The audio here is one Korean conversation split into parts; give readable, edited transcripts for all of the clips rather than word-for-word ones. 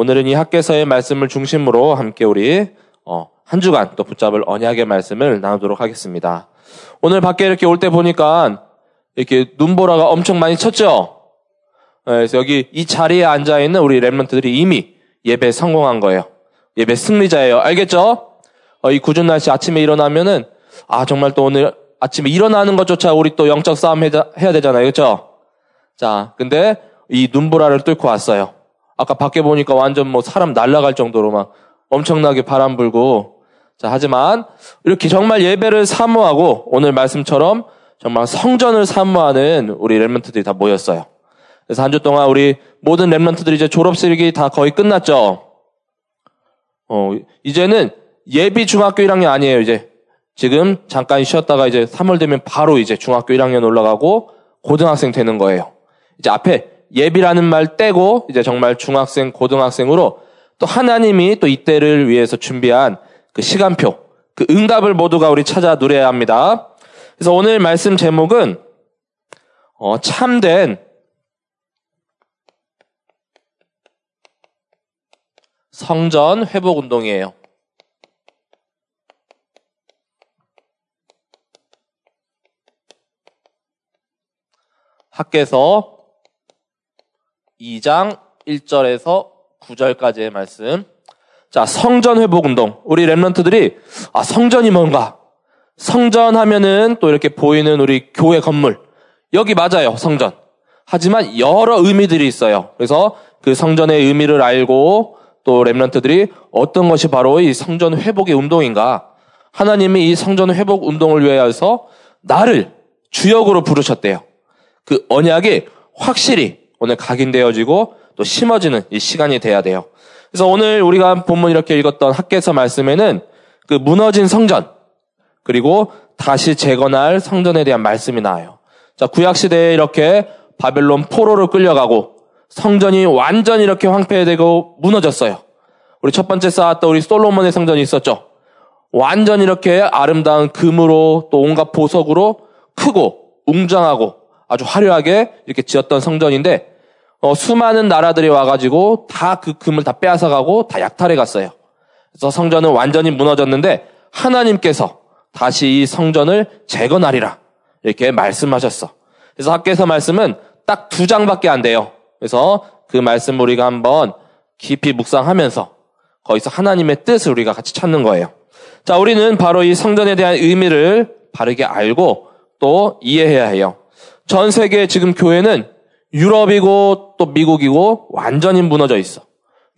오늘은 이 학개서의 말씀을 중심으로 함께 우리 한 주간 또 붙잡을 언약의 말씀을 나누도록 하겠습니다. 오늘 밖에 이렇게 올 때 보니까 이렇게 눈보라가 엄청 많이 쳤죠? 그래서 여기 이 자리에 앉아있는 우리 랩런트들이 이미 예배 성공한 거예요. 예배 승리자예요. 알겠죠? 이 궂은 날씨 아침에 일어나면은 정말 또 오늘 아침에 일어나는 것조차 우리 또 영적 싸움 해야 되잖아요. 그렇죠? 자, 근데 이 눈보라를 뚫고 왔어요. 아까 밖에 보니까 완전 뭐 사람 날아갈 정도로 막 엄청나게 바람 불고. 자, 하지만 이렇게 정말 예배를 사모하고 오늘 말씀처럼 정말 성전을 사모하는 우리 랩런트들이 다 모였어요. 그래서 한 주 동안 우리 모든 랩런트들이 이제 졸업식이 다 거의 끝났죠. 이제는 예비 중학교 1학년 아니에요. 이제 지금 잠깐 쉬었다가 이제 3월 되면 바로 이제 중학교 1학년 올라가고 고등학생 되는 거예요. 이제 앞에 예비라는 말 떼고 이제 정말 중학생, 고등학생으로 또 하나님이 또 이때를 위해서 준비한 그 시간표, 그 응답을 모두가 우리 찾아 누려야 합니다. 그래서 오늘 말씀 제목은 참된 성전 회복 운동이에요. 학개서 2장 1절에서 9절까지의 말씀. 자, 성전 회복 운동. 우리 랩런트들이 성전이 뭔가? 성전 하면은 또 이렇게 보이는 우리 교회 건물. 여기 맞아요, 성전. 하지만 여러 의미들이 있어요. 그래서 그 성전의 의미를 알고 또 랩런트들이 어떤 것이 바로 이 성전 회복의 운동인가? 하나님이 이 성전 회복 운동을 위하여서 나를 주역으로 부르셨대요. 그 언약이 확실히 오늘 각인되어지고 또 심어지는 이 시간이 돼야 돼요. 그래서 오늘 우리가 본문 이렇게 읽었던 학개서 말씀에는 그 무너진 성전 그리고 다시 재건할 성전에 대한 말씀이 나와요. 자, 구약시대에 이렇게 바벨론 포로로 끌려가고 성전이 완전히 이렇게 황폐되고 무너졌어요. 우리 첫 번째 쌓았던 우리 솔로몬의 성전이 있었죠. 완전히 이렇게 아름다운 금으로 또 온갖 보석으로 크고 웅장하고 아주 화려하게 이렇게 지었던 성전인데 수많은 나라들이 와가지고 다 그 금을 다 빼앗아가고 다 약탈해 갔어요. 그래서 성전은 완전히 무너졌는데 하나님께서 다시 이 성전을 재건하리라 이렇게 말씀하셨어. 그래서 학개서 말씀은 딱 2장밖에 안 돼요. 그래서 그 말씀 우리가 한번 깊이 묵상하면서 거기서 하나님의 뜻을 우리가 같이 찾는 거예요. 자, 우리는 바로 이 성전에 대한 의미를 바르게 알고 또 이해해야 해요. 전 세계 지금 교회는 유럽이고 또 미국이고 완전히 무너져 있어.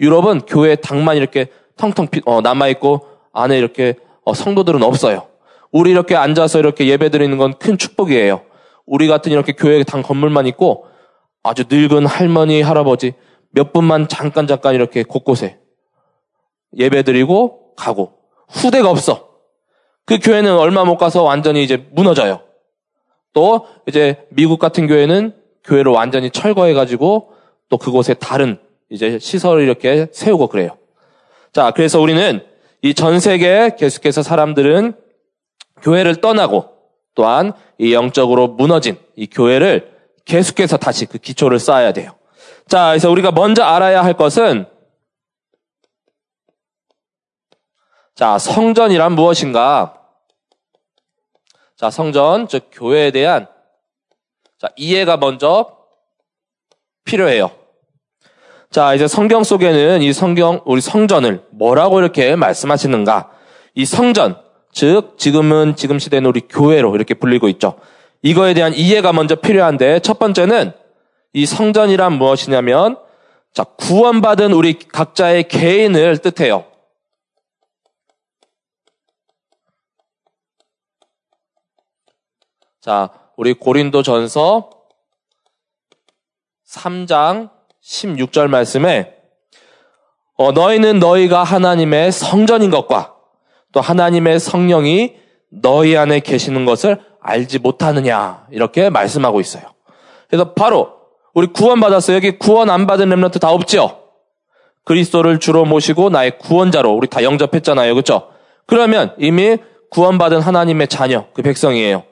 유럽은 교회 당만 이렇게 텅텅 남아있고 안에 이렇게 성도들은 없어요. 우리 이렇게 앉아서 이렇게 예배드리는 건 큰 축복이에요. 우리 같은 이렇게 교회 당 건물만 있고 아주 늙은 할머니, 할아버지 몇 분만 잠깐 이렇게 곳곳에 예배드리고 가고 후대가 없어. 그 교회는 얼마 못 가서 완전히 이제 무너져요. 또 이제 미국 같은 교회는 교회를 완전히 철거해가지고 또 그곳에 다른 이제 시설을 이렇게 세우고 그래요. 자, 그래서 우리는 이 전 세계 계속해서 사람들은 교회를 떠나고 또한 이 영적으로 무너진 이 교회를 계속해서 다시 그 기초를 쌓아야 돼요. 자, 그래서 우리가 먼저 알아야 할 것은 자, 성전이란 무엇인가? 자, 성전, 즉 교회에 대한 자, 이해가 먼저 필요해요. 자, 이제 성경 속에는 이 성경 우리 성전을 뭐라고 이렇게 말씀하시는가? 이 성전, 즉 지금 시대는 우리 교회로 이렇게 불리고 있죠. 이거에 대한 이해가 먼저 필요한데 첫 번째는 이 성전이란 무엇이냐면 자, 구원받은 우리 각자의 개인을 뜻해요. 자, 우리 고린도전서 3장 16절 말씀에 너희는 너희가 하나님의 성전인 것과 또 하나님의 성령이 너희 안에 계시는 것을 알지 못하느냐 이렇게 말씀하고 있어요. 그래서 바로 우리 구원받았어요. 여기 구원 안 받은 렘넌트 다 없죠? 그리스도를 주로 모시고 나의 구원자로 우리 다 영접했잖아요. 그렇죠? 그러면 이미 구원받은 하나님의 자녀, 그 백성이에요.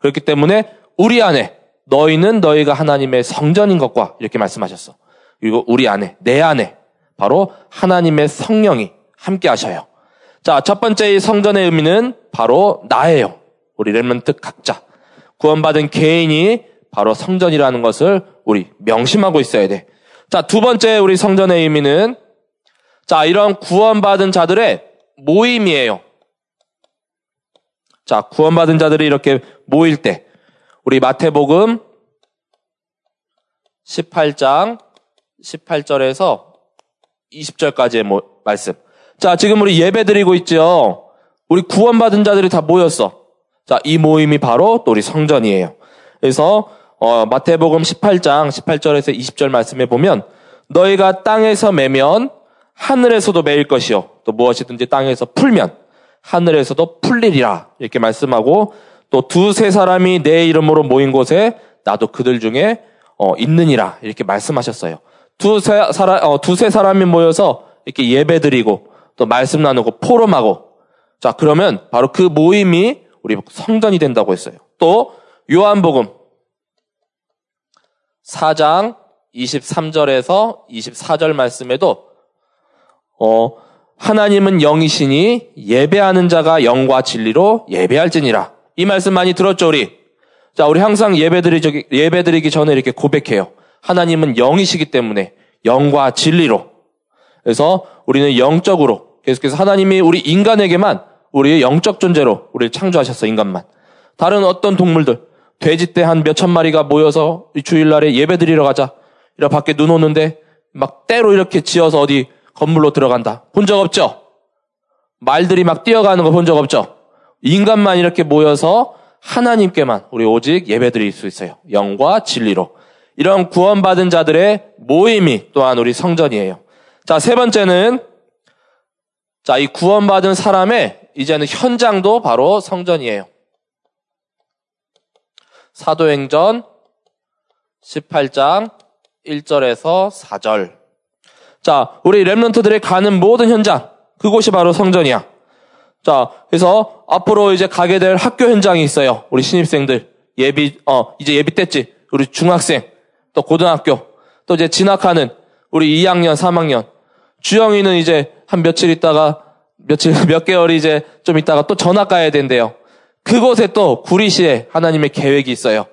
그렇기 때문에 우리 안에 너희는 너희가 하나님의 성전인 것과 이렇게 말씀하셨어. 그리고 우리 안에, 내 안에 바로 하나님의 성령이 함께 하셔요. 자, 첫 번째 이 성전의 의미는 바로 나예요. 우리 렘넌트 각자. 구원받은 개인이 바로 성전이라는 것을 우리 명심하고 있어야 돼. 자, 두 번째 우리 성전의 의미는 자, 이런 구원받은 자들의 모임이에요. 자, 구원받은 자들이 이렇게 모일 때 우리 마태복음 18장 18절에서 20절까지의 말씀. 자, 지금 우리 예배 드리고 있죠. 우리 구원받은 자들이 다 모였어. 자, 이 모임이 바로 또 우리 성전이에요. 그래서 마태복음 18장 18절에서 20절 말씀에 보면 너희가 땅에서 매면 하늘에서도 매일 것이요 또 무엇이든지 땅에서 풀면 하늘에서도 풀리리라 이렇게 말씀하고 또 두세 사람이 내 이름으로 모인 곳에 나도 그들 중에 있느니라 이렇게 말씀하셨어요. 두세 사람이 모여서 이렇게 예배 드리고 또 말씀 나누고 포럼하고 자 그러면 바로 그 모임이 우리 성전이 된다고 했어요. 또 요한복음 4장 23절에서 24절 말씀에도 하나님은 영이시니 예배하는 자가 영과 진리로 예배할지니라. 이 말씀 많이 들었죠 우리? 자 우리 항상 예배드리기 전에 이렇게 고백해요. 하나님은 영이시기 때문에 영과 진리로. 그래서 우리는 영적으로 계속해서 하나님이 우리 인간에게만 우리의 영적 존재로 우리를 창조하셨어, 인간만. 다른 어떤 동물들, 돼지떼 한 몇천 마리가 모여서 주일날에 예배 드리러 가자. 이러 밖에 눈 오는데 막 떼로 이렇게 지어서 어디 건물로 들어간다. 본 적 없죠? 말들이 막 뛰어가는 거 본 적 없죠? 인간만 이렇게 모여서 하나님께만 우리 오직 예배 드릴 수 있어요. 영과 진리로. 이런 구원받은 자들의 모임이 또한 우리 성전이에요. 자, 세 번째는 자, 이 구원받은 사람의 이제는 현장도 바로 성전이에요. 사도행전 18장 1절에서 4절. 자, 우리 렘넌트들이 가는 모든 현장, 그곳이 바로 성전이야. 자, 그래서 앞으로 이제 가게 될 학교 현장이 있어요. 우리 신입생들, 이제 예비 때지. 우리 중학생, 또 고등학교, 또 이제 진학하는 우리 2학년, 3학년. 주영이는 이제 한 몇 개월이 이제 좀 있다가 또 전학 가야 된대요. 그곳에 또 구리시에 하나님의 계획이 있어요.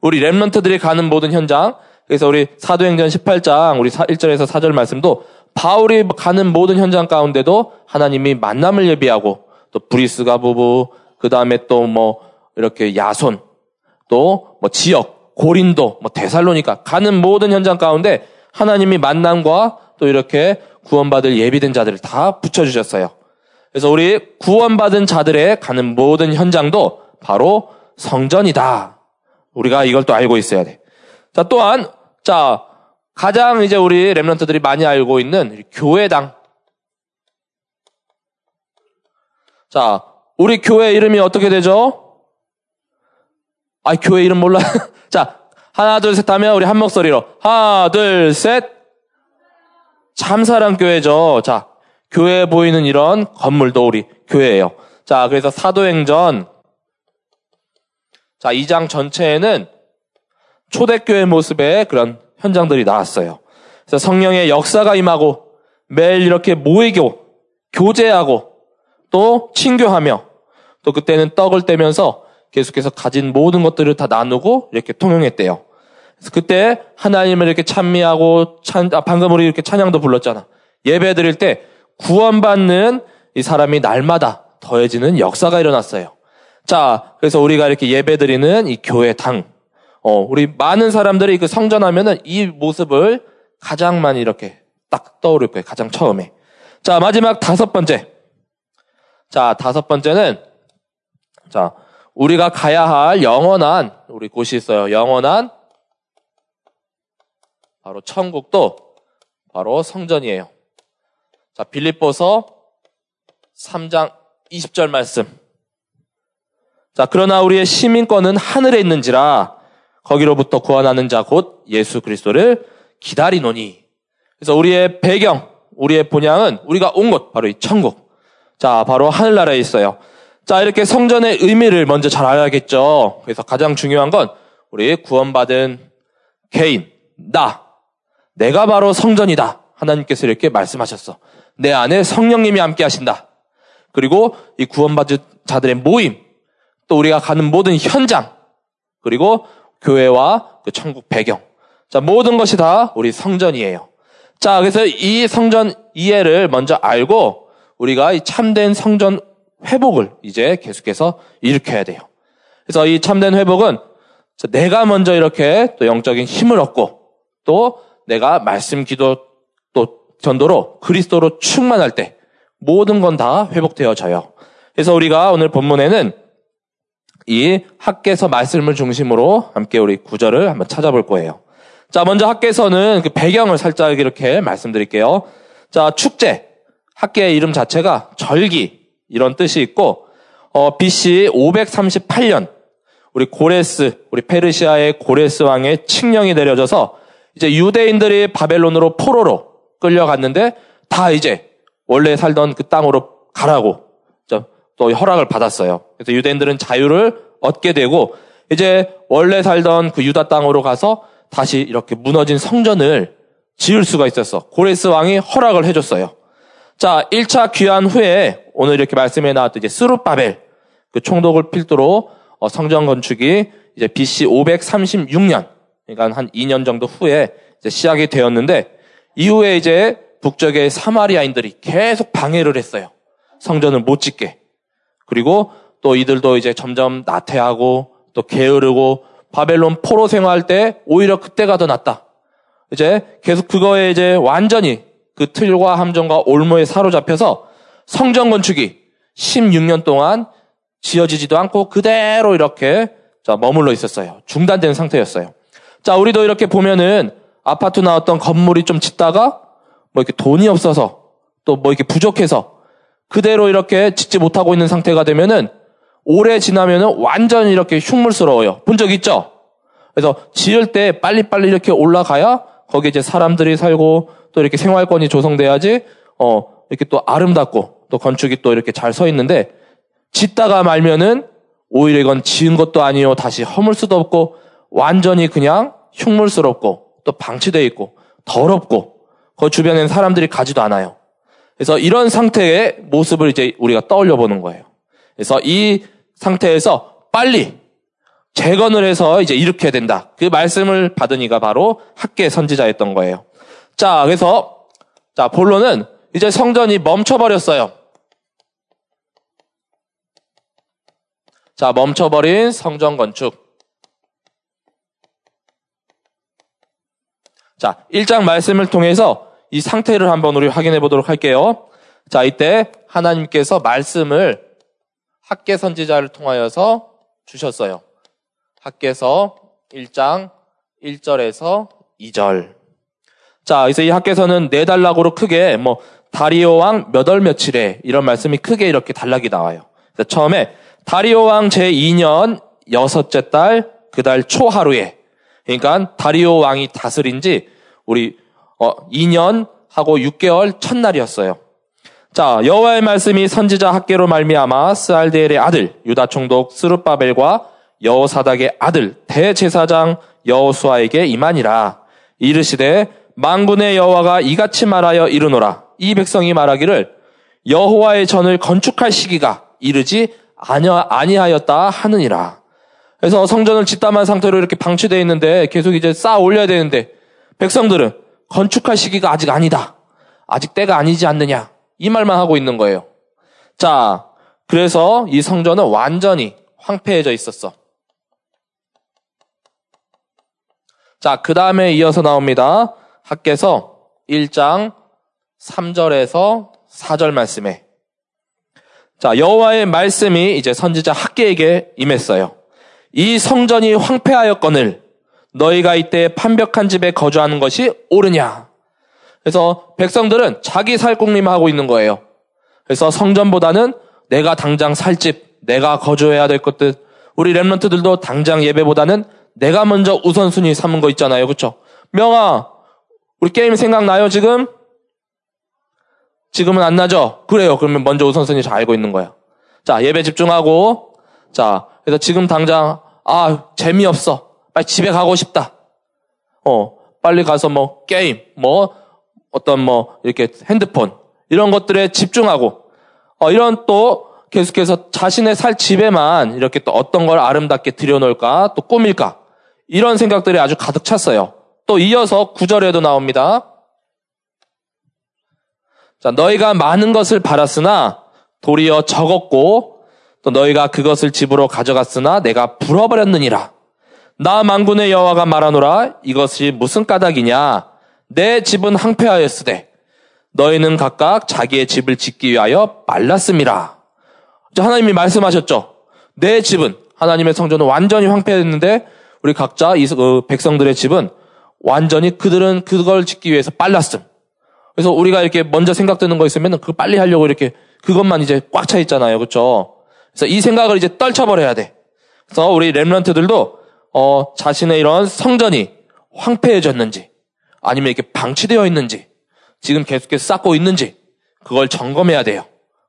우리 렘넌트들이 가는 모든 현장. 그래서 우리 사도행전 18장 우리 1절에서 4절 말씀도 바울이 가는 모든 현장 가운데도 하나님이 만남을 예비하고 또 브리스가 부부 그 다음에 또 뭐 이렇게 야손 또 뭐 지역 고린도 뭐 데살로니가 가는 모든 현장 가운데 하나님이 만남과 또 이렇게 구원받을 예비된 자들을 다 붙여주셨어요. 그래서 우리 구원받은 자들의 가는 모든 현장도 바로 성전이다. 우리가 이걸 또 알고 있어야 돼. 자, 또한, 자, 가장 이제 우리 렘넌트들이 많이 알고 있는 교회당. 자, 우리 교회 이름이 어떻게 되죠? 아, 교회 이름 몰라. 자, 하나, 둘, 셋 하면 우리 한 목소리로. 하나, 둘, 셋. 참사랑교회죠. 자, 교회에 보이는 이런 건물도 우리 교회예요. 자, 그래서 사도행전 자, 2장 전체에는 초대교회 모습의 그런 현장들이 나왔어요. 그래서 성령의 역사가 임하고 매일 이렇게 모이고 교제하고 또 친교하며 또 그때는 떡을 떼면서 계속해서 가진 모든 것들을 다 나누고 이렇게 통용했대요. 그래서 그때 하나님을 이렇게 찬미하고 방금 우리 이렇게 찬양도 불렀잖아. 예배 드릴 때 구원받는 이 사람이 날마다 더해지는 역사가 일어났어요. 자, 그래서 우리가 이렇게 예배 드리는 이 교회당. 우리 많은 사람들이 그 성전하면은 이 모습을 가장 많이 이렇게 딱 떠오를 거예요. 가장 처음에. 자, 마지막 다섯 번째. 자, 다섯 번째는 자, 우리가 가야 할 영원한 우리 곳이 있어요. 영원한 바로 천국도 바로 성전이에요. 자, 빌립보서 3장 20절 말씀. 자, 그러나 우리의 시민권은 하늘에 있는지라 거기로부터 구원하는 자 곧 예수 그리스도를 기다리노니. 그래서 우리의 배경, 우리의 본향은 우리가 온 곳 바로 이 천국. 자, 바로 하늘나라에 있어요. 자, 이렇게 성전의 의미를 먼저 잘 알아야겠죠. 그래서 가장 중요한 건 우리 구원받은 개인, 내가 바로 성전이다 하나님께서 이렇게 말씀하셨어. 내 안에 성령님이 함께 하신다. 그리고 이 구원받은 자들의 모임, 또 우리가 가는 모든 현장, 그리고 교회와 그 천국 배경. 자, 모든 것이 다 우리 성전이에요. 자, 그래서 이 성전 이해를 먼저 알고 우리가 이 참된 성전 회복을 이제 계속해서 일으켜야 돼요. 그래서 이 참된 회복은 내가 먼저 이렇게 또 영적인 힘을 얻고 또 내가 말씀 기도 또 전도로 그리스도로 충만할 때 모든 건 다 회복되어져요. 그래서 우리가 오늘 본문에는 이 학개서 말씀을 중심으로 함께 우리 구절을 한번 찾아볼 거예요. 자, 먼저 학개서는 그 배경을 살짝 이렇게 말씀드릴게요. 자, 축제. 학개의 이름 자체가 절기 이런 뜻이 있고 BC 538년 우리 고레스, 우리 페르시아의 고레스 왕의 칙령이 내려져서 이제 유대인들이 바벨론으로 포로로 끌려갔는데 다 이제 원래 살던 그 땅으로 가라고 또 허락을 받았어요. 그래서 유대인들은 자유를 얻게 되고 이제 원래 살던 그 유다 땅으로 가서 다시 이렇게 무너진 성전을 지을 수가 있었어. 고레스 왕이 허락을 해줬어요. 자, 1차 귀환 후에 오늘 이렇게 말씀에 나왔던 이제 스룹바벨 그 총독을 필두로 성전 건축이 이제 BC 536년, 그러니까 한 2년 정도 후에 이제 시작이 되었는데 이후에 이제 북쪽의 사마리아인들이 계속 방해를 했어요. 성전을 못 짓게. 그리고 또 이들도 이제 점점 나태하고 또 게으르고 바벨론 포로 생활할 때 오히려 그때가 더 낫다. 이제 계속 그거에 이제 완전히 그 틀과 함정과 올무에 사로잡혀서 성전 건축이 16년 동안 지어지지도 않고 그대로 이렇게 머물러 있었어요. 중단된 상태였어요. 자, 우리도 이렇게 보면은 아파트 나왔던 건물이 좀 짓다가 뭐 이렇게 돈이 없어서 또 뭐 이렇게 부족해서 그대로 이렇게 짓지 못하고 있는 상태가 되면은 오래 지나면은 완전히 이렇게 흉물스러워요. 본 적 있죠? 그래서 지을 때 빨리빨리 이렇게 올라가야 거기 이제 사람들이 살고 또 이렇게 생활권이 조성돼야지 이렇게 또 아름답고 또 건축이 또 이렇게 잘 서 있는데 짓다가 말면은 오히려 이건 지은 것도 아니요 다시 허물 수도 없고 완전히 그냥 흉물스럽고 또 방치되어 있고 더럽고 그 주변엔 사람들이 가지도 않아요. 그래서 이런 상태의 모습을 이제 우리가 떠올려 보는 거예요. 그래서 이 상태에서 빨리 재건을 해서 이제 일으켜야 된다. 그 말씀을 받은 이가 바로 학개 선지자였던 거예요. 자, 그래서 자, 본론은 이제 성전이 멈춰버렸어요. 자, 멈춰버린 성전 건축. 자, 1장 말씀을 통해서 이 상태를 한번 우리 확인해 보도록 할게요. 자, 이때 하나님께서 말씀을 학개 선지자를 통하여서 주셨어요. 학개서 1장 1절에서 2절. 자, 그래서 이 학개서는 네 단락으로 크게 뭐 다리오 왕 몇 월 며칠에 이런 말씀이 크게 이렇게 단락이 나와요. 그래서 처음에 다리오 왕 제2년 6째 달 그 달 초하루에, 그러니까 다리오 왕이 다스린 지 우리 2년하고 6개월 첫날이었어요. 자, 여호와의 말씀이 선지자 학개로 말미암아 스알디엘의 아들 유다 총독 스룹바벨과 여호사닥의 아들 대제사장 여호수아에게 임하니라. 이르시되 만군의 여호와가 이같이 말하여 이르노라. 이 백성이 말하기를 여호와의 전을 건축할 시기가 이르지 아니하였다 하느니라. 그래서 성전을 짓다만 상태로 이렇게 방치되어 있는데 계속 이제 쌓아 올려야 되는데 백성들은 건축할 시기가 아직 아니다. 아직 때가 아니지 않느냐. 이 말만 하고 있는 거예요. 자, 그래서 이 성전은 완전히 황폐해져 있었어. 자, 그 다음에 이어서 나옵니다. 학개서 1장 3절에서 4절 말씀에. 자, 여호와의 말씀이 이제 선지자 학개에게 임했어요. 이 성전이 황폐하였거늘 너희가 이때 판벽한 집에 거주하는 것이 옳으냐. 그래서 백성들은 자기 살궁림하고 있는 거예요. 그래서 성전보다는 내가 당장 살 집, 내가 거주해야 될 것들, 우리 렘넌트들도 당장 예배보다는 내가 먼저 우선순위 삼은 거 있잖아요. 그렇죠? 명아, 우리 게임 생각나요 지금? 지금은 안 나죠? 그래요. 그러면 먼저 우선순위 잘 알고 있는 거야. 자, 예배 집중하고, 자, 그래서 지금 당장 재미없어. 빨리 집에 가고 싶다. 빨리 가서 뭐 게임, 어떤 이렇게 핸드폰, 이런 것들에 집중하고, 이런 또 계속해서 자신의 살 집에만 이렇게 또 어떤 걸 아름답게 들여놓을까, 또 꾸밀까, 이런 생각들이 아주 가득 찼어요. 또 이어서 9절에도 나옵니다. 자, 너희가 많은 것을 바랐으나 도리어 적었고, 또 너희가 그것을 집으로 가져갔으나 내가 불어버렸느니라. 나 만군의 여호와가 말하노라. 이것이 무슨 까닭이냐. 내 집은 황폐하였으되 너희는 각각 자기의 집을 짓기 위하여 말랐습니다. 하나님이 말씀하셨죠. 내 집은, 하나님의 성전은 완전히 황폐했는데 우리 각자 이 백성들의 집은 완전히 그들은 그걸 짓기 위해서 빨랐음. 그래서 우리가 이렇게 먼저 생각되는 거 있으면 그거 빨리 하려고 이렇게 그것만 이제 꽉 차 있잖아요. 그렇죠? 그래서 이 생각을 이제 떨쳐버려야 돼. 그래서 우리 렘넌트들도 자신의 이런 성전이 황폐해졌는지 아니면 이렇게 방치되어 있는지 지금 계속해서 쌓고 있는지 그걸 점검해야 돼요.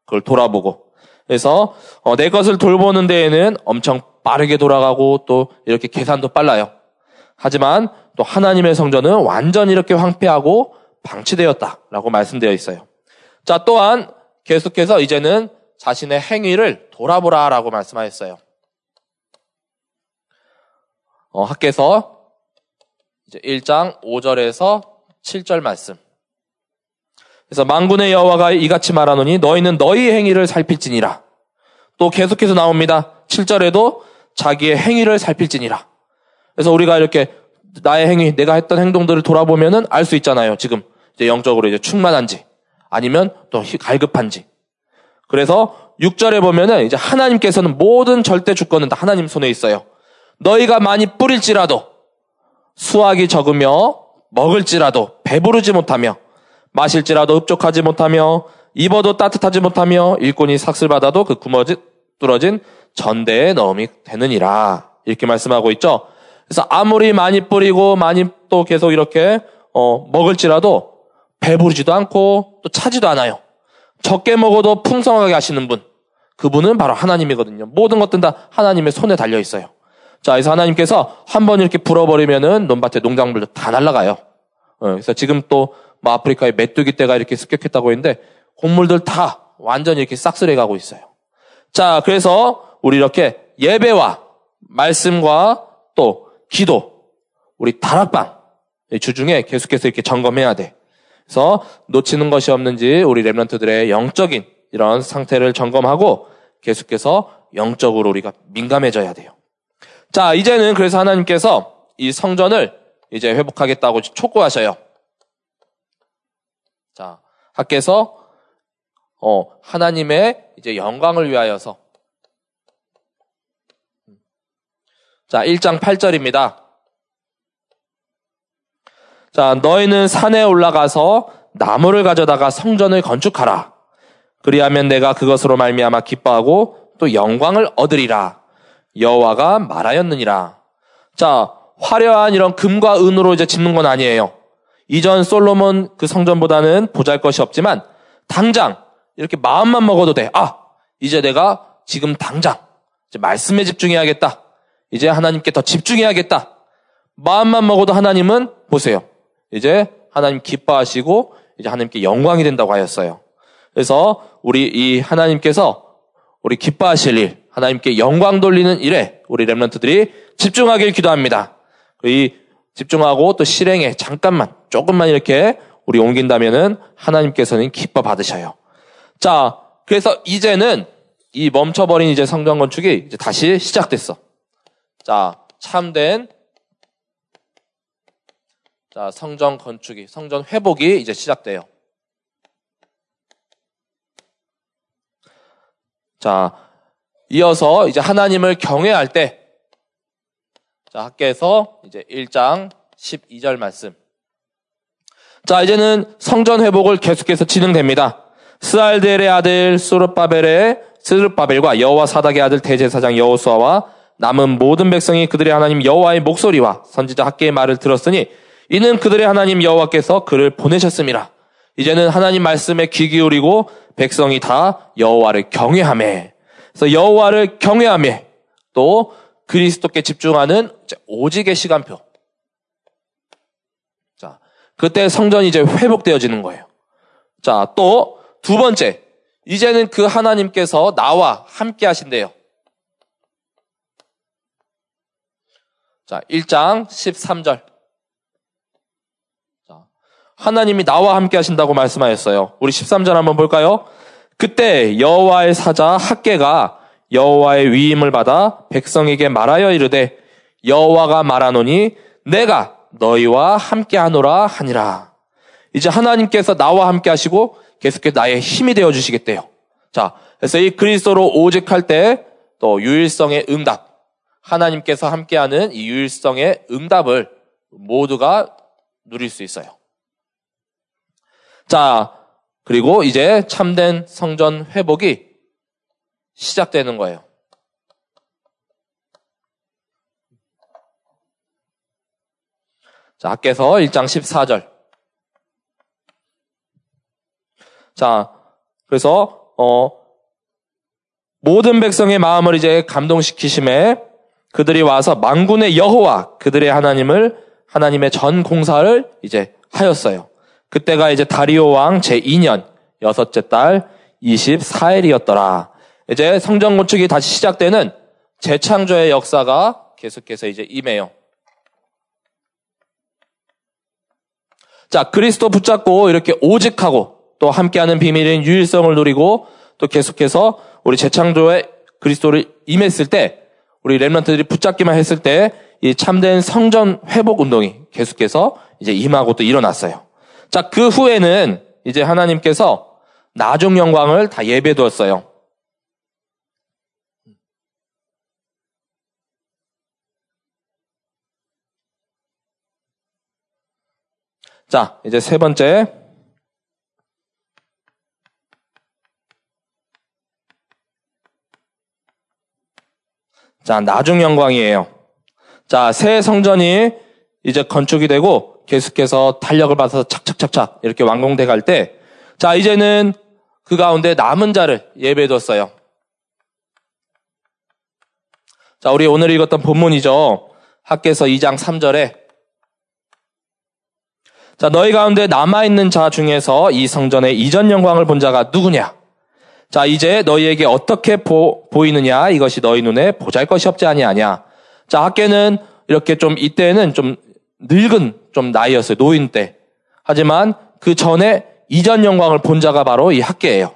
그걸 돌아보고. 그래서 내 것을 돌보는 데에는 엄청 빠르게 돌아가고 또 이렇게 계산도 빨라요. 하지만 또 하나님의 성전은 완전히 이렇게 황폐하고 방치되었다라고 말씀되어 있어요. 자, 또한 계속해서 이제는 자신의 행위를 돌아보라라고 말씀하셨어요. 학개서 이제 1장 5절에서 7절 말씀. 그래서 만군의 여호와가 이같이 말하노니 너희는 너희 행위를 살필지니라. 또 계속해서 나옵니다. 7절에도 자기의 행위를 살필지니라. 그래서 우리가 이렇게 나의 행위, 내가 했던 행동들을 돌아보면은 알 수 있잖아요. 지금 이제 영적으로 이제 충만한지 아니면 또 갈급한지. 그래서 6절에 보면은 이제 하나님께서는 모든 절대 주권은 다 하나님 손에 있어요. 너희가 많이 뿌릴지라도 수확이 적으며 먹을지라도 배부르지 못하며 마실지라도 흡족하지 못하며 입어도 따뜻하지 못하며 일꾼이 삭슬 받아도 그 구멍 뚫어진 전대에 넣음이 되느니라. 이렇게 말씀하고 있죠. 그래서 아무리 많이 뿌리고 많이 또 계속 이렇게 먹을지라도 배부르지도 않고 또 차지도 않아요. 적게 먹어도 풍성하게 하시는 분, 그분은 바로 하나님이거든요. 모든 것들은 다 하나님의 손에 달려 있어요. 자, 그래서 하나님께서 한번 이렇게 불어버리면은 논밭에 농작물도 다 날아가요. 그래서 지금 또 아프리카의 메뚜기 떼가 이렇게 습격했다고 했는데 곡물들 다 완전히 이렇게 싹쓸이 가고 있어요. 자, 그래서 우리 이렇게 예배와 말씀과 또 기도, 우리 다락방 주중에 계속해서 이렇게 점검해야 돼. 그래서 놓치는 것이 없는지 우리 렘넌트들의 영적인 이런 상태를 점검하고 계속해서 영적으로 우리가 민감해져야 돼요. 자, 이제는 그래서 하나님께서 이 성전을 이제 회복하겠다고 촉구하셔요. 자, 학개서 하나님의 이제 영광을 위하여서. 자, 1장 8절입니다. 자, 너희는 산에 올라가서 나무를 가져다가 성전을 건축하라. 그리하면 내가 그것으로 말미암아 기뻐하고 또 영광을 얻으리라. 여호와가 말하였느니라. 자, 화려한 이런 금과 은으로 이제 짓는 건 아니에요. 이전 솔로몬 그 성전보다는 보잘것이 없지만 당장 이렇게 마음만 먹어도 돼. 아, 이제 내가 지금 당장 이제 말씀에 집중해야겠다. 이제 하나님께 더 집중해야겠다. 마음만 먹어도 하나님은 보세요. 이제 하나님 기뻐하시고 이제 하나님께 영광이 된다고 하였어요. 그래서 우리 이 하나님께서 우리 기뻐하실 일, 하나님께 영광 돌리는 일에 우리 렘넌트들이 집중하길 기도합니다. 이 집중하고 또 실행에 잠깐만, 조금만 이렇게 우리 옮긴다면은 하나님께서는 기뻐 받으셔요. 자, 그래서 이제는 이 멈춰버린 이제 성전 건축이 이제 다시 시작됐어. 자, 참된 자, 성전 건축이, 성전 회복이 이제 시작돼요. 자, 이어서 이제 하나님을 경외할 때, 자, 학개서 이제 1장 12절 말씀. 자, 이제는 성전 회복을 계속해서 진행됩니다. 스알디엘의 아들 스룹바벨과 여호와 사닥의 아들 대제사장 여호수아와 남은 모든 백성이 그들의 하나님 여호와의 목소리와 선지자 학개의 말을 들었으니 이는 그들의 하나님 여호와께서 그를 보내셨습니다. 이제는 하나님 말씀에 귀 기울이고 백성이 다 여호와를 경외하며, 그래서 여호와를 경외하며 또 그리스도께 집중하는 오직의 시간표. 자, 그때 성전이 이제 회복되어지는 거예요. 자, 또 두 번째, 이제는 그 하나님께서 나와 함께 하신대요. 자, 1장 13절. 하나님이 나와 함께 하신다고 말씀하였어요. 우리 13절 한번 볼까요? 그때 여호와의 사자 학개가 여호와의 위임을 받아 백성에게 말하여 이르되 여호와가 말하노니 내가 너희와 함께 하노라 하니라. 이제 하나님께서 나와 함께 하시고 계속해서 나의 힘이 되어 주시겠대요. 자, 그래서 이 그리스도로 오직할 때 또 유일성의 응답, 하나님께서 함께하는 이 유일성의 응답을 모두가 누릴 수 있어요. 자, 그리고 이제 참된 성전 회복이 시작되는 거예요. 자, 학개서 1장 14절. 자, 그래서 모든 백성의 마음을 이제 감동시키심에 그들이 와서 만군의 여호와 그들의 하나님의 전 공사를 이제 하였어요. 그때가 이제 다리오 왕 제2년 여섯째 달 24일이었더라. 이제 성전 건축이 다시 시작되는 재창조의 역사가 계속해서 이제 임해요. 자, 그리스도 붙잡고 이렇게 오직하고 또 함께하는 비밀인 유일성을 누리고 또 계속해서 우리 재창조의 그리스도를 임했을 때, 우리 렘넌트들이 붙잡기만 했을 때 이 참된 성전 회복 운동이 계속해서 이제 임하고 또 일어났어요. 자, 그 후에는 이제 하나님께서 나중 영광을 다 예배두었어요. 자, 이제 세 번째. 자, 나중 영광이에요. 자, 새 성전이 이제 건축이 되고 계속해서 탄력을 받아서 착착착착 이렇게 완공돼 갈 때, 자, 이제는 그 가운데 남은 자를 예배해뒀어요. 자, 우리 오늘 읽었던 본문이죠. 학개서 2장 3절에 자, 너희 가운데 남아있는 자 중에서 이 성전의 이전 영광을 본 자가 누구냐? 자, 이제 너희에게 어떻게 보이느냐? 이것이 너희 눈에 보잘것이 없지 아니하냐? 자, 학개는 이렇게 좀 이때는 좀 늙은 좀 나이였어요. 노인 때. 하지만 그 전에 이전 영광을 본 자가 바로 이 학개예요.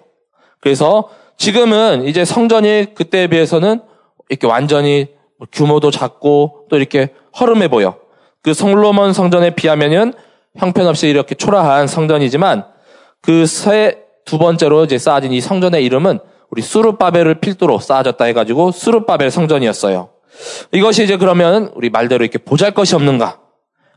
그래서 지금은 이제 성전이 그때에 비해서는 이렇게 완전히 규모도 작고 또 이렇게 허름해 보여. 그 솔로몬 성전에 비하면은 형편없이 이렇게 초라한 성전이지만 그 새 두 번째로 이제 쌓아진 이 성전의 이름은 우리 수르바벨을 필두로 쌓아졌다 해가지고 수르바벨 성전이었어요. 이것이 이제 그러면 우리 말대로 이렇게 보잘 것이 없는가?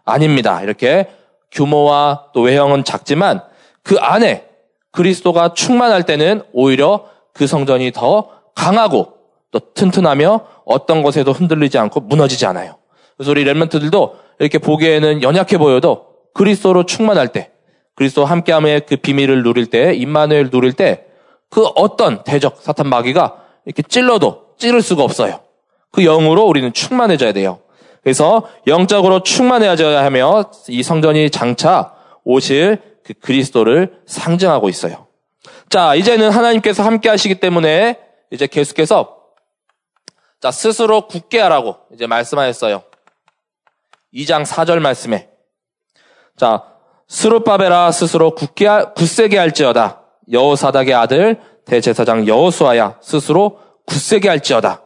아닙니다. 이렇게 규모와 또 외형은 작지만 그 안에 그리스도가 충만할 때는 오히려 그 성전이 더 강하고 또 튼튼하며 어떤 것에도 흔들리지 않고 무너지지 않아요. 그래서 우리 렘넌트들도 이렇게 보기에는 연약해 보여도 그리스도로 충만할 때, 그리스도와 함께함의 그 비밀을 누릴 때, 임마누엘 누릴 때 그 어떤 대적 사탄 마귀가 이렇게 찔러도 찌를 수가 없어요. 그 영으로 우리는 충만해져야 돼요. 그래서 영적으로 충만해져야 하며 이 성전이 장차 오실 그 그리스도를 상징하고 있어요. 자, 이제는 하나님께서 함께 하시기 때문에 이제 계속해서 자, 스스로 굳게 하라고 이제 말씀하였어요. 2장 4절 말씀에 자, 스룹바벨아 스스로 굳세게 할지어다. 여호사닥의 아들 대제사장 여호수아야 스스로 굳세게 할지어다.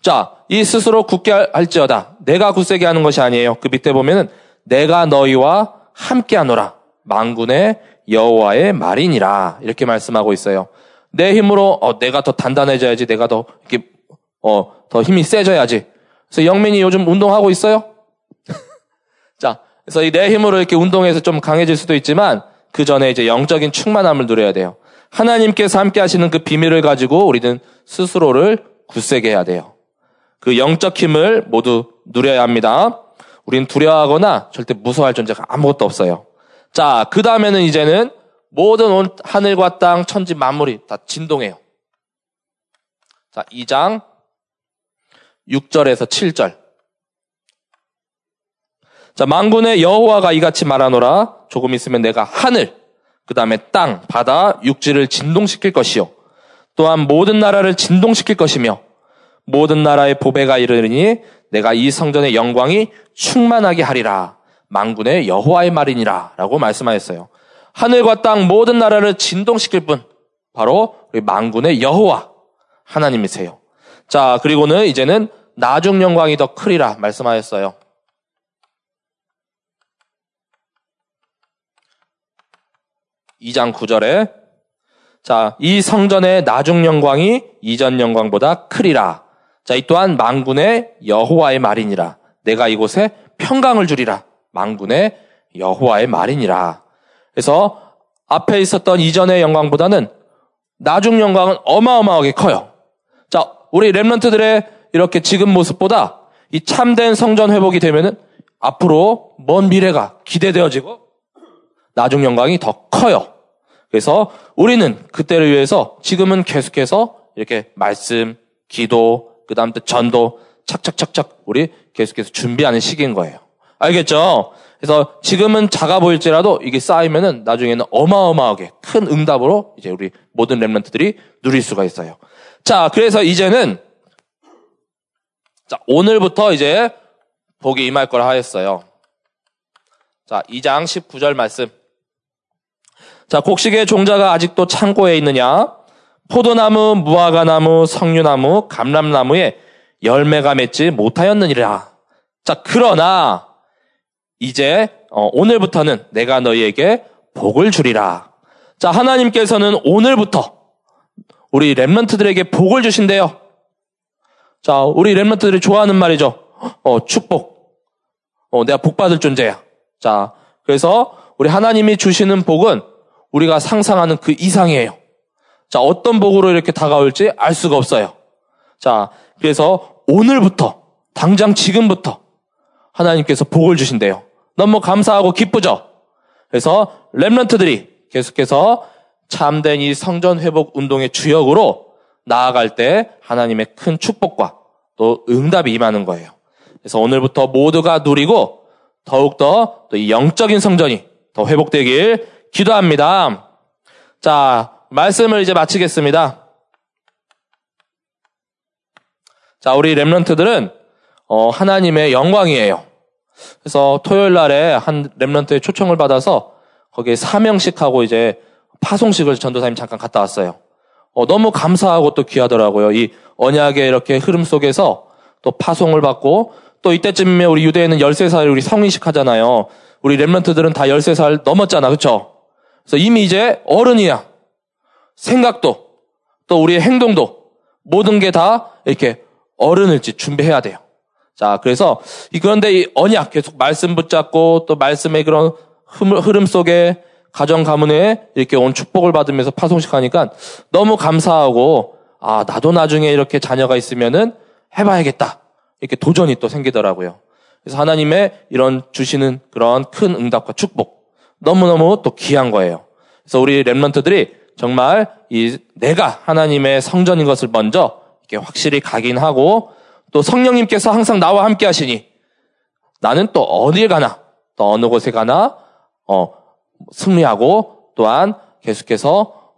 자, 이 스스로 굳게 할지어다. 내가 굳세게 하는 것이 아니에요. 그 밑에 보면은 내가 너희와 함께하노라. 만군의 여호와의 말이니라. 이렇게 말씀하고 있어요. 내 힘으로 내가 더 단단해져야지. 내가 더 이렇게 더 힘이 세져야지. 그래서 영민이 요즘 운동하고 있어요? 자, 그래서 이 내 힘으로 이렇게 운동해서 좀 강해질 수도 있지만 그 전에 이제 영적인 충만함을 누려야 돼요. 하나님께서 함께하시는 그 비밀을 가지고 우리는 스스로를 굳세게 해야 돼요. 그 영적 힘을 모두 누려야 합니다. 우린 두려워하거나 절대 무서워할 존재가 아무것도 없어요. 자, 그 다음에는 이제는 모든 온 하늘과 땅, 천지 만물이 다 진동해요. 자, 2장 6절에서 7절. 자, 만군의 여호와가 이같이 말하노라. 조금 있으면 내가 하늘, 그 다음에 땅, 바다, 육지를 진동시킬 것이요. 또한 모든 나라를 진동시킬 것이며 모든 나라의 보배가 이르니 내가 이 성전의 영광이 충만하게 하리라. 만군의 여호와의 말이니라. 라고 말씀하였어요. 하늘과 땅 모든 나라를 진동시킬 분, 바로 우리 만군의 여호와 하나님이세요. 자, 그리고는 이제는 나중 영광이 더 크리라 말씀하였어요. 이 장 9절에 자, 이 성전의 나중 영광이 이전 영광보다 크리라. 자, 이 또한 만군의 여호와의 말이니라. 내가 이곳에 평강을 주리라. 만군의 여호와의 말이니라. 그래서 앞에 있었던 이전의 영광보다는 나중 영광은 어마어마하게 커요. 자, 우리 렘넌트들의 이렇게 지금 모습보다 이 참된 성전 회복이 되면은 앞으로 먼 미래가 기대되어지고 나중 영광이 더 커요. 그래서 우리는 그때를 위해서 지금은 계속해서 이렇게 말씀, 기도, 그 다음 또 전도 착착착착 우리 계속해서 준비하는 시기인 거예요. 알겠죠? 그래서 지금은 작아 보일지라도 이게 쌓이면은 나중에는 어마어마하게 큰 응답으로 이제 우리 모든 렘넌트들이 누릴 수가 있어요. 자, 그래서 이제는 자, 오늘부터 이제 복이 임할 거라 하였어요. 자, 2장 19절 말씀. 자, 곡식의 종자가 아직도 창고에 있느냐? 포도나무, 무화과나무, 석류나무, 감람나무에 열매가 맺지 못하였느니라. 자, 그러나 이제 오늘부터는 내가 너희에게 복을 주리라. 자, 하나님께서는 오늘부터 우리 렘넌트들에게 복을 주신대요. 자, 우리 렘넌트들이 좋아하는 말이죠. 축복. 내가 복 받을 존재야. 자, 그래서 우리 하나님이 주시는 복은 우리가 상상하는 그 이상이에요. 자, 어떤 복으로 이렇게 다가올지 알 수가 없어요. 자, 그래서 오늘부터, 당장 지금부터 하나님께서 복을 주신대요. 너무 감사하고 기쁘죠? 그래서 렘넌트들이 계속해서 참된 이 성전 회복 운동의 주역으로 나아갈 때 하나님의 큰 축복과 또 응답이 임하는 거예요. 그래서 오늘부터 모두가 누리고 더욱더 또 이 영적인 성전이 더 회복되길 기도합니다. 자, 말씀을 이제 마치겠습니다. 자, 우리 렘넌트들은 하나님의 영광이에요. 그래서 토요일 날에 한 렘넌트의 초청을 받아서 거기에 사명식하고 이제 파송식을 전도사님 잠깐 갔다 왔어요. 너무 감사하고 또 귀하더라고요. 이 언약의 이렇게 흐름 속에서 또 파송을 받고 또 이때쯤에 우리 유대에는 13살 우리 성인식 하잖아요. 우리 렘넌트들은 다 13살 넘었잖아. 그쵸? 그래서 이미 이제 어른이야. 생각도 또 우리의 행동도 모든 게 다 이렇게 어른일지 준비해야 돼요. 자, 그래서 그런데 이 언약 계속 말씀 붙잡고 또 말씀의 그런 흐름 속에 가정 가문에 이렇게 온 축복을 받으면서 파송식 하니까 너무 감사하고 아, 나도 나중에 이렇게 자녀가 있으면은 해봐야겠다. 이렇게 도전이 또 생기더라고요. 그래서 하나님의 이런 주시는 그런 큰 응답과 축복 너무너무 또 귀한 거예요. 그래서 우리 렘넌트들이 정말 이 내가 하나님의 성전인 것을 먼저 이렇게 확실히 각인하고 또 성령님께서 항상 나와 함께 하시니 나는 또 어딜 가나 또 어느 곳에 가나 승리하고 또한 계속해서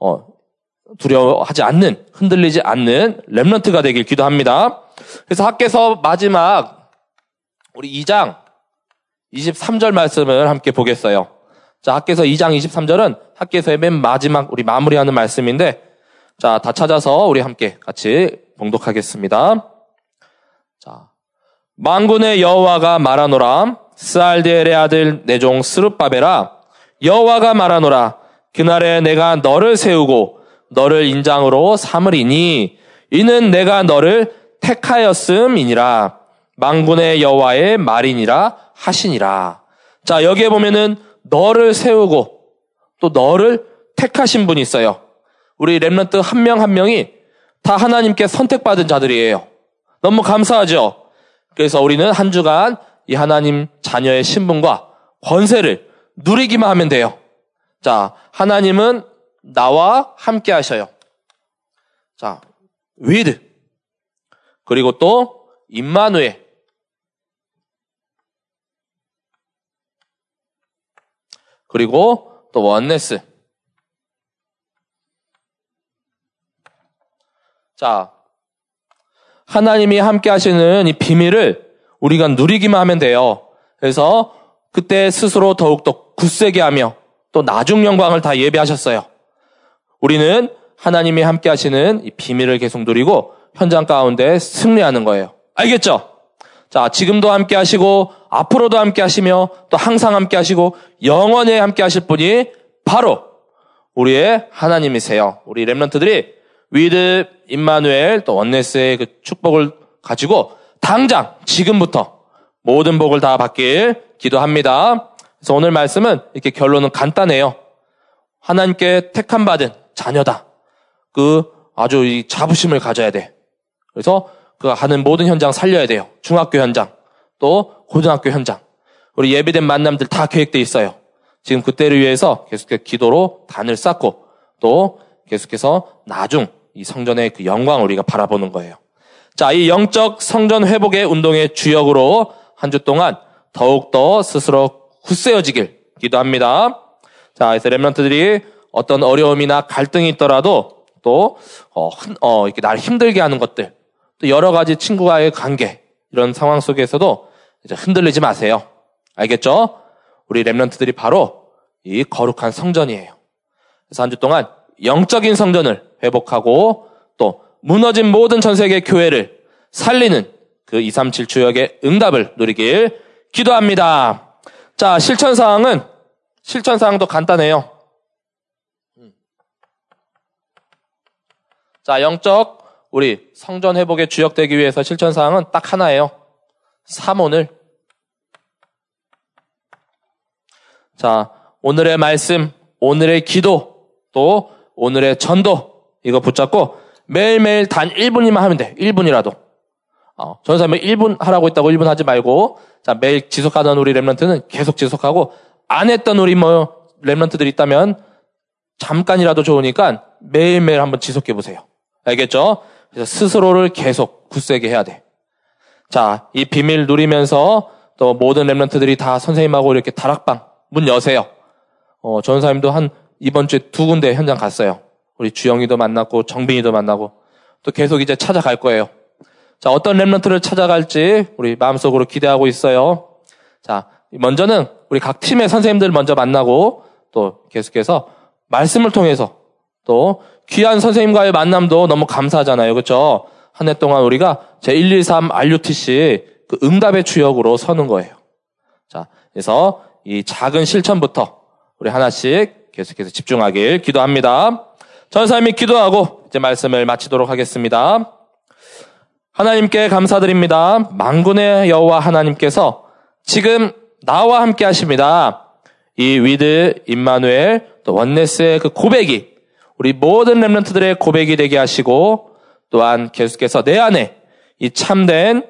두려워하지 않는 흔들리지 않는 렘넌트가 되길 기도합니다. 그래서 학개서 마지막 우리 2장 23절 말씀을 함께 보겠어요. 자, 학개서 2장 23절은 학개서의 맨 마지막 우리 마무리하는 말씀인데 자, 다 찾아서 우리 함께 같이 봉독하겠습니다. 자, 만군의 여호와가 말하노라. 스알디엘의 아들 내 종 스룹바벨아, 여호와가 말하노라. 그날에 내가 너를 세우고 너를 인장으로 삼으리니 이는 내가 너를 택하였음이니라. 만군의 여호와의 말이니라 하시니라. 자, 여기에 보면은 너를 세우고 또 너를 택하신 분이 있어요. 우리 렘넌트 한 명 한 명이 다 하나님께 선택받은 자들이에요. 너무 감사하죠? 그래서 우리는 한 주간 이 하나님 자녀의 신분과 권세를 누리기만 하면 돼요. 자, 하나님은 나와 함께 하셔요. 자, with 그리고 또 임마누엘 그리고 또 원네스. 자, 하나님이 함께 하시는 이 비밀을 우리가 누리기만 하면 돼요. 그래서 그때 스스로 더욱더 굳세게 하며 또 나중 영광을 다 예비하셨어요. 우리는 하나님이 함께 하시는 이 비밀을 계속 누리고 현장 가운데 승리하는 거예요. 알겠죠? 자, 지금도 함께 하시고 앞으로도 함께 하시며 또 항상 함께 하시고 영원히 함께 하실 분이 바로 우리의 하나님이세요. 우리 렘넌트들이 위드, 임마누엘, 또 원네스의 그 축복을 가지고 당장 지금부터 모든 복을 다 받길 기도합니다. 그래서 오늘 말씀은 이렇게 결론은 간단해요. 하나님께 택함 받은 자녀다. 그 아주 이 자부심을 가져야 돼. 그래서 그 하는 모든 현장 살려야 돼요. 중학교 현장, 또 고등학교 현장. 우리 예비된 만남들 다 계획돼 있어요. 지금 그때를 위해서 계속해서 기도로 단을 쌓고 또 계속해서 나중 이 성전의 그 영광을 우리가 바라보는 거예요. 자, 이 영적 성전 회복의 운동의 주역으로 한 주 동안 더욱더 스스로 굳세어지길 기도합니다. 자, 그래서 렘넌트들이 어떤 어려움이나 갈등이 있더라도 또 이렇게 날 힘들게 하는 것들, 또 여러 가지 친구와의 관계 이런 상황 속에서도 이제 흔들리지 마세요. 알겠죠? 우리 렘넌트들이 바로 이 거룩한 성전이에요. 그래서 한 주 동안 영적인 성전을 회복하고 또 무너진 모든 전 세계 교회를 살리는 그 237 주역의 응답을 누리길 기도합니다. 자, 실천 사항도 간단해요. 자, 영적 우리 성전 회복에 주역되기 위해서 실천 사항은 딱 하나예요. 삼 오늘. 자, 오늘의 말씀, 오늘의 기도, 또 오늘의 전도 이거 붙잡고 매일매일 단 1분이만 하면 돼. 1분이라도. 전사님은 1분 하라고 있다고 1분 하지 말고, 자, 매일 지속하던 우리 렘넌트는 계속 지속하고, 안 했던 우리 렘넌트들이 있다면 잠깐이라도 좋으니까 매일매일 한번 지속해 보세요. 알겠죠? 그래서 스스로를 계속 굳세게 해야 돼. 자, 이 비밀 누리면서 또 모든 렘넌트들이 다 선생님하고 이렇게 다락방 문 여세요. 전사님도 한 이번 주에 2군데 현장 갔어요. 우리 주영이도 만났고 정빈이도 만나고 또 계속 이제 찾아갈 거예요. 자, 어떤 렘넌트를 찾아갈지 우리 마음속으로 기대하고 있어요. 자, 먼저는 우리 각 팀의 선생님들 먼저 만나고 또 계속해서 말씀을 통해서 또 귀한 선생님과의 만남도 너무 감사하잖아요. 그렇죠? 한 해 동안 우리가 제123 RUTC 그 응답의 주역으로 서는 거예요. 자, 그래서 이 작은 실천부터 우리 하나씩 계속해서 집중하길 기도합니다. 전사님이 기도하고 이제 말씀을 마치도록 하겠습니다. 하나님께 감사드립니다. 만군의 여호와 하나님께서 지금 나와 함께 하십니다. 이 위드, 임마누엘, 또 원네스의 그 고백이 우리 모든 렘넌트들의 고백이 되게 하시고 또한 계속해서 내 안에 이 참된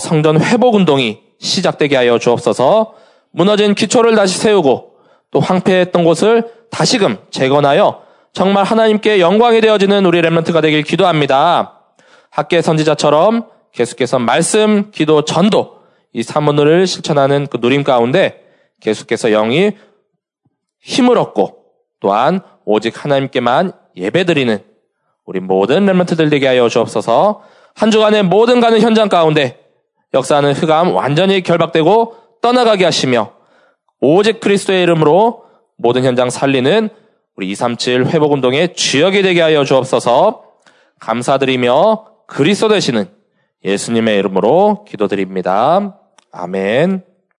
성전 회복 운동이 시작되게 하여 주옵소서. 무너진 기초를 다시 세우고 또 황폐했던 곳을 다시금 재건하여 정말 하나님께 영광이 되어지는 우리 렘넌트가 되길 기도합니다. 학계 선지자처럼 계속해서 말씀, 기도, 전도 이 3오늘을 실천하는 그 누림 가운데 계속해서 영이 힘을 얻고 또한 오직 하나님께만 예배드리는 우리 모든 렘넌트들 되게 하여 주옵소서. 한 주간의 모든 가는 현장 가운데 역사하는 흑암 완전히 결박되고 떠나가게 하시며 오직 그리스도의 이름으로 모든 현장 살리는 우리 237 회복운동의 주역이 되게 하여 주옵소서. 감사드리며 그리스도 되시는 예수님의 이름으로 기도드립니다. 아멘.